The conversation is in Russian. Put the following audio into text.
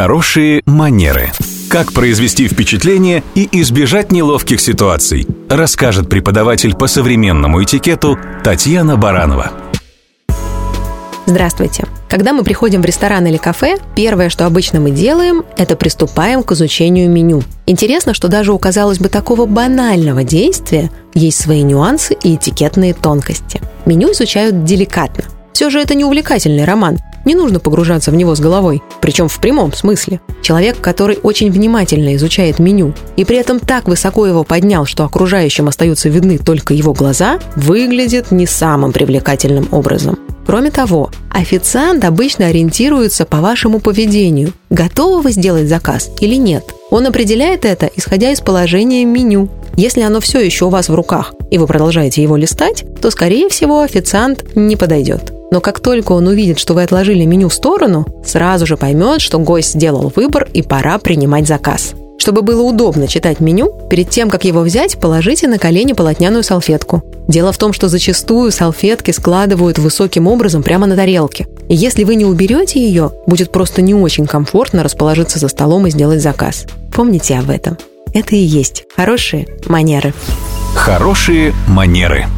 Хорошие манеры. Как произвести впечатление и избежать неловких ситуаций, расскажет преподаватель по современному этикету Татьяна Баранова. Здравствуйте. Когда мы приходим в ресторан или кафе, первое, что обычно мы делаем, это приступаем к изучению меню. Интересно, что даже у, казалось бы, такого банального действия есть свои нюансы и этикетные тонкости. Меню изучают деликатно. Все же это не увлекательный роман. Не нужно погружаться в него с головой, причем в прямом смысле. Человек, который очень внимательно изучает меню и при этом так высоко его поднял, что окружающим остаются видны только его глаза, выглядит не самым привлекательным образом. Кроме того, официант обычно ориентируется по вашему поведению, готовы вы сделать заказ или нет. Он определяет это, исходя из положения меню. Если оно все еще у вас в руках, и вы продолжаете его листать, то, скорее всего, официант не подойдет. Но как только он увидит, что вы отложили меню в сторону, сразу же поймет, что гость сделал выбор и пора принимать заказ. Чтобы было удобно читать меню, перед тем, как его взять, положите на колени полотняную салфетку. Дело в том, что зачастую салфетки складывают высоким образом прямо на тарелке. И если вы не уберете ее, будет просто не очень комфортно расположиться за столом и сделать заказ. Помните об этом. Это и есть хорошие манеры. Хорошие манеры.